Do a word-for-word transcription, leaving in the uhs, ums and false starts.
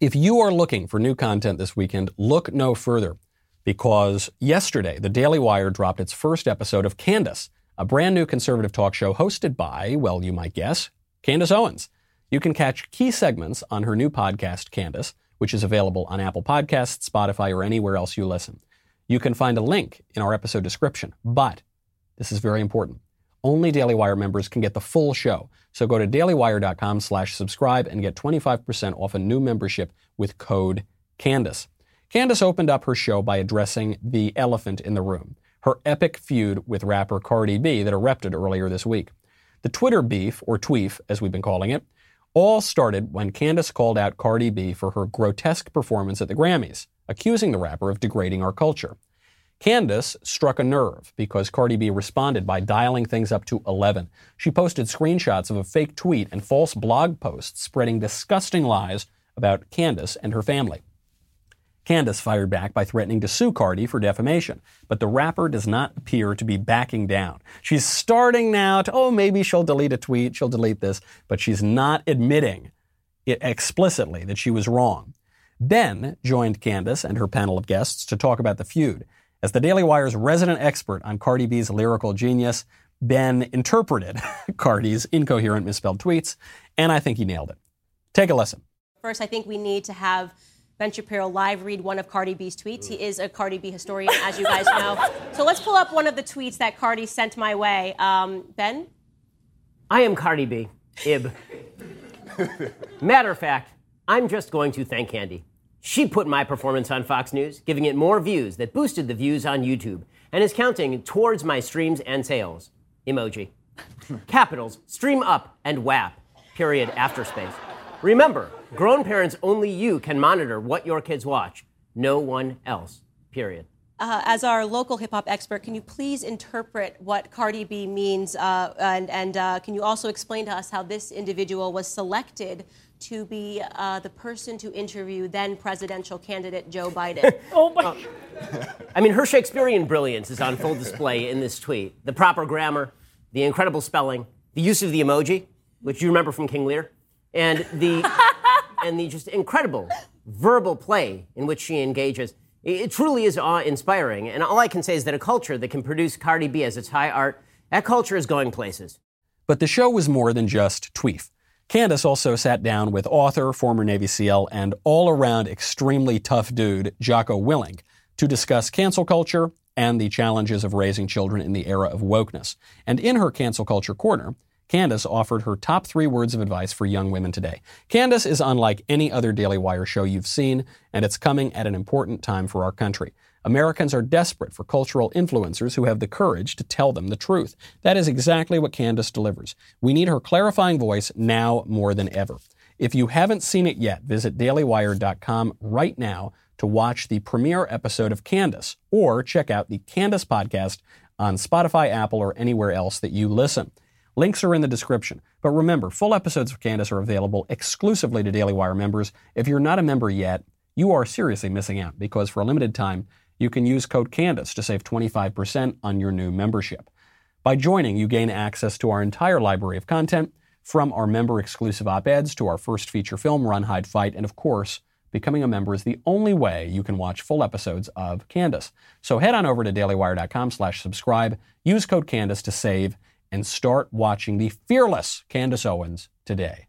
If you are looking for new content this weekend, look no further, because yesterday, the Daily Wire dropped its first episode of Candace, a brand new conservative talk show hosted by, well, you might guess, Candace Owens. You can catch key segments on her new podcast, Candace, which is available on Apple Podcasts, Spotify, or anywhere else you listen. You can find a link in our episode description, but this is very important. Only Daily Wire members can get the full show. So go to dailywire.com slash subscribe and get twenty-five percent off a new membership with code Candace. Candace opened up her show by addressing the elephant in the room, her epic feud with rapper Cardi B that erupted earlier this week. The Twitter beef, or tweef, as we've been calling it, all started when Candace called out Cardi B for her grotesque performance at the Grammys, accusing the rapper of degrading our culture. Candace struck a nerve because Cardi B responded by dialing things up to eleven. She posted screenshots of a fake tweet and false blog posts spreading disgusting lies about Candace and her family. Candace fired back by threatening to sue Cardi for defamation, but the rapper does not appear to be backing down. She's starting now to, oh, maybe she'll delete a tweet, she'll delete this, but she's not admitting it explicitly that she was wrong. Ben joined Candace and her panel of guests to talk about the feud. As the Daily Wire's resident expert on Cardi B's lyrical genius, Ben interpreted Cardi's incoherent misspelled tweets, and I think he nailed it. Take a listen. First, I think we need to have Ben Shapiro live read one of Cardi B's tweets. He is a Cardi B historian, as you guys know. So let's pull up one of the tweets that Cardi sent my way. Um, Ben? I am Cardi B, Ib. Matter of fact, I'm just going to thank Candy. She put my performance on Fox News, giving it more views that boosted the views on YouTube and is counting towards my streams and sales. Emoji. Capitals, stream up and W A P, period, after space. Remember, grown parents, only you can monitor what your kids watch. No one else, period. Uh, as our local hip-hop expert, can you please interpret what Cardi B means? Uh, and and uh, can you also explain to us how this individual was selected to be uh, the person to interview then-presidential candidate Joe Biden? Oh, my... Uh, I mean, her Shakespearean brilliance is on full display in this tweet. The proper grammar, the incredible spelling, the use of the emoji, which you remember from King Lear, and the and the just incredible verbal play in which she engages. It truly is awe-inspiring, and all I can say is that a culture that can produce Cardi B as its high art, that culture is going places. But the show was more than just tweef. Candace also sat down with author, former Navy SEAL, and all-around extremely tough dude, Jocko Willink, to discuss cancel culture and the challenges of raising children in the era of wokeness. And in her cancel culture corner, Candace offered her top three words of advice for young women today. Candace is unlike any other Daily Wire show you've seen, and it's coming at an important time for our country. Americans are desperate for cultural influencers who have the courage to tell them the truth. That is exactly what Candace delivers. We need her clarifying voice now more than ever. If you haven't seen it yet, visit daily wire dot com right now to watch the premiere episode of Candace, or check out the Candace podcast on Spotify, Apple, or anywhere else that you listen. Links are in the description. But remember, full episodes of Candace are available exclusively to Daily Wire members. If you're not a member yet, you are seriously missing out, because for a limited time, you can use code Candace to save twenty-five percent on your new membership. By joining, you gain access to our entire library of content, from our member-exclusive op-eds to our first feature film, Run, Hide, Fight, and of course, becoming a member is the only way you can watch full episodes of Candace. So head on over to dailywire.com slash subscribe, use code Candace to save, and start watching the fearless Candace Owens today.